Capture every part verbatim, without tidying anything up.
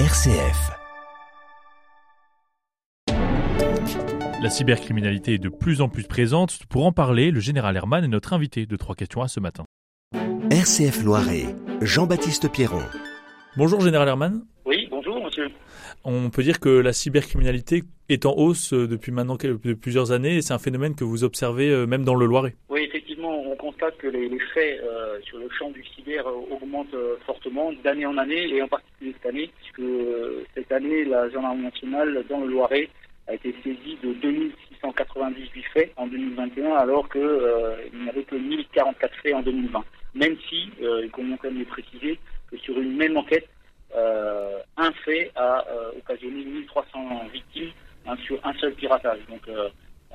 R C F. La cybercriminalité est de plus en plus présente. Pour en parler, le général Hermann est notre invité de trois questions à ce matin. R C F Loiret, Jean-Baptiste Pierron. Bonjour général Hermann. Oui, bonjour monsieur. On peut dire que la cybercriminalité est en hausse depuis maintenant depuis plusieurs années et c'est un phénomène que vous observez même dans le Loiret. Oui, effectivement, on constate que les, les faits euh, sur le champ du cyber augmentent euh, fortement d'année en année et en particulier cette année, puisque euh, cette année, la gendarmerie nationale dans le Loiret a été saisie de deux mille six cent quatre-vingt-dix-huit faits en deux mille vingt et un, alors qu'il euh, n'y avait que mille quarante-quatre faits en deux mille vingt. Même si, euh, comme on peut le préciser, que sur une même enquête, euh, un fait a euh, occasionné mille trois cents victimes hein, sur un seul piratage. Donc euh,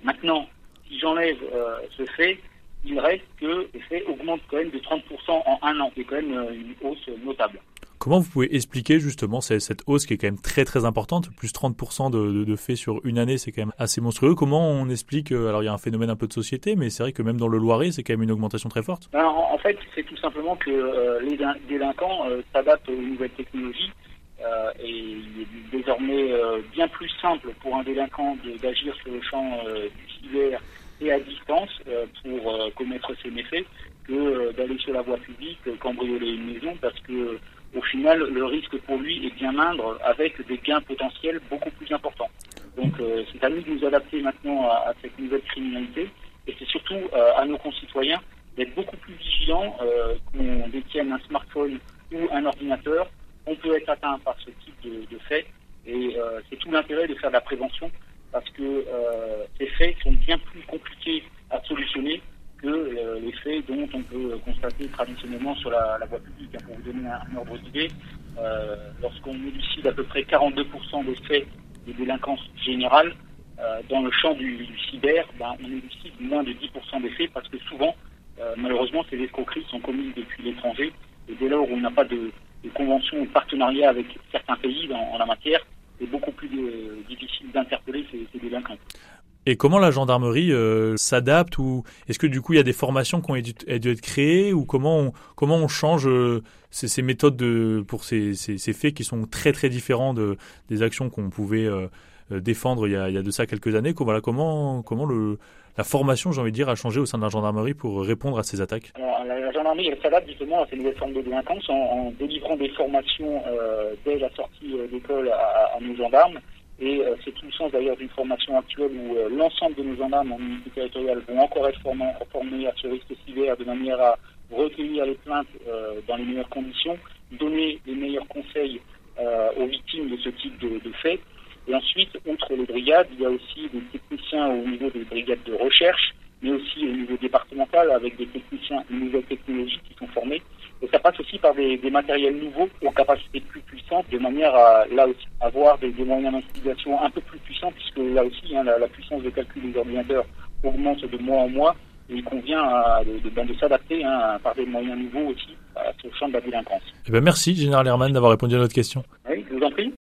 maintenant, si j'enlève euh, ce fait, il reste que les faits augmentent quand même de trente pour cent en un an. C'est quand même euh, une hausse notable. Comment vous pouvez expliquer justement cette hausse qui est quand même très très importante, plus trente pour cent de, de, de faits sur une année, c'est quand même assez monstrueux. Comment on explique, alors il y a un phénomène un peu de société, mais c'est vrai que même dans le Loiret, c'est quand même une augmentation très forte. Alors, en fait, c'est tout simplement que euh, les délinquants euh, s'adaptent aux nouvelles technologies euh, et il est désormais euh, bien plus simple pour un délinquant de, d'agir sur le champ euh, du cyber et à distance euh, pour euh, commettre ses méfaits que euh, d'aller sur la voie publique, euh, cambrioler une maison, parce que au final, le risque pour lui est bien moindre avec des gains potentiels beaucoup plus importants. Donc, euh, c'est à nous de nous adapter maintenant à, à cette nouvelle criminalité et c'est surtout euh, à nos concitoyens d'être beaucoup plus vigilants, euh, qu'on détienne un smartphone ou un ordinateur. On peut être atteint par ce type de, de fait et euh, c'est tout l'intérêt de faire de la prévention parce que euh, ces faits sont bien plus compliqués à solutionner que euh, les faits dont on peut constater traditionnellement sur la, la voie publique. Hein, pour vous donner un, un ordre d'idée, euh, lorsqu'on élucide à peu près quarante-deux pour cent des faits de délinquance générale, euh, dans le champ du, du cyber, ben, on élucide moins de dix pour cent des faits parce que souvent, euh, malheureusement, ces escroqueries sont commises depuis l'étranger et dès lors où on n'a pas de, de convention ou de partenariat avec certains pays dans, en la matière, c'est beaucoup plus euh, difficile d'interpeller ces, ces délinquants. Et comment la gendarmerie euh, s'adapte ou est-ce que du coup il y a des formations qui ont dû être créées ou comment on, comment on change euh, ces, ces méthodes de, pour ces, ces, ces faits qui sont très très différents de, des actions qu'on pouvait euh, défendre il y, a, il y a de ça quelques années. Voilà, comment comment le, la formation, j'ai envie de dire, a changé au sein de la gendarmerie pour répondre à ces attaques. Alors, la, la gendarmerie elle s'adapte justement à ces nouvelles formes de délinquance en, en délivrant des formations euh, dès la sortie d'école à, à nos gendarmes. Et euh, c'est tout le sens d'ailleurs d'une formation actuelle où euh, l'ensemble de nos gendarmes en unité territoriale vont encore être formés, formés à ce risque cyber de manière à recueillir les plaintes euh, dans les meilleures conditions, donner les meilleurs conseils euh, aux victimes de ce type de, de faits. Et ensuite, outre les brigades, il y a aussi des techniciens au niveau des brigades de recherche, mais aussi au niveau départemental avec des techniciens de nouvelles technologies qui sont formés. Et ça passe aussi par des, des matériels nouveaux aux capacités plus puissantes, de manière à, là aussi, avoir des, des moyens d'investigation un peu plus puissants, puisque là aussi, hein, la, la puissance de calcul des ordinateurs augmente de mois en mois, et il convient à, de, de, de s'adapter hein, par des moyens nouveaux aussi à ce champ de la délinquance. Eh ben merci, général Hermann, d'avoir répondu à notre question. Oui, je vous en prie.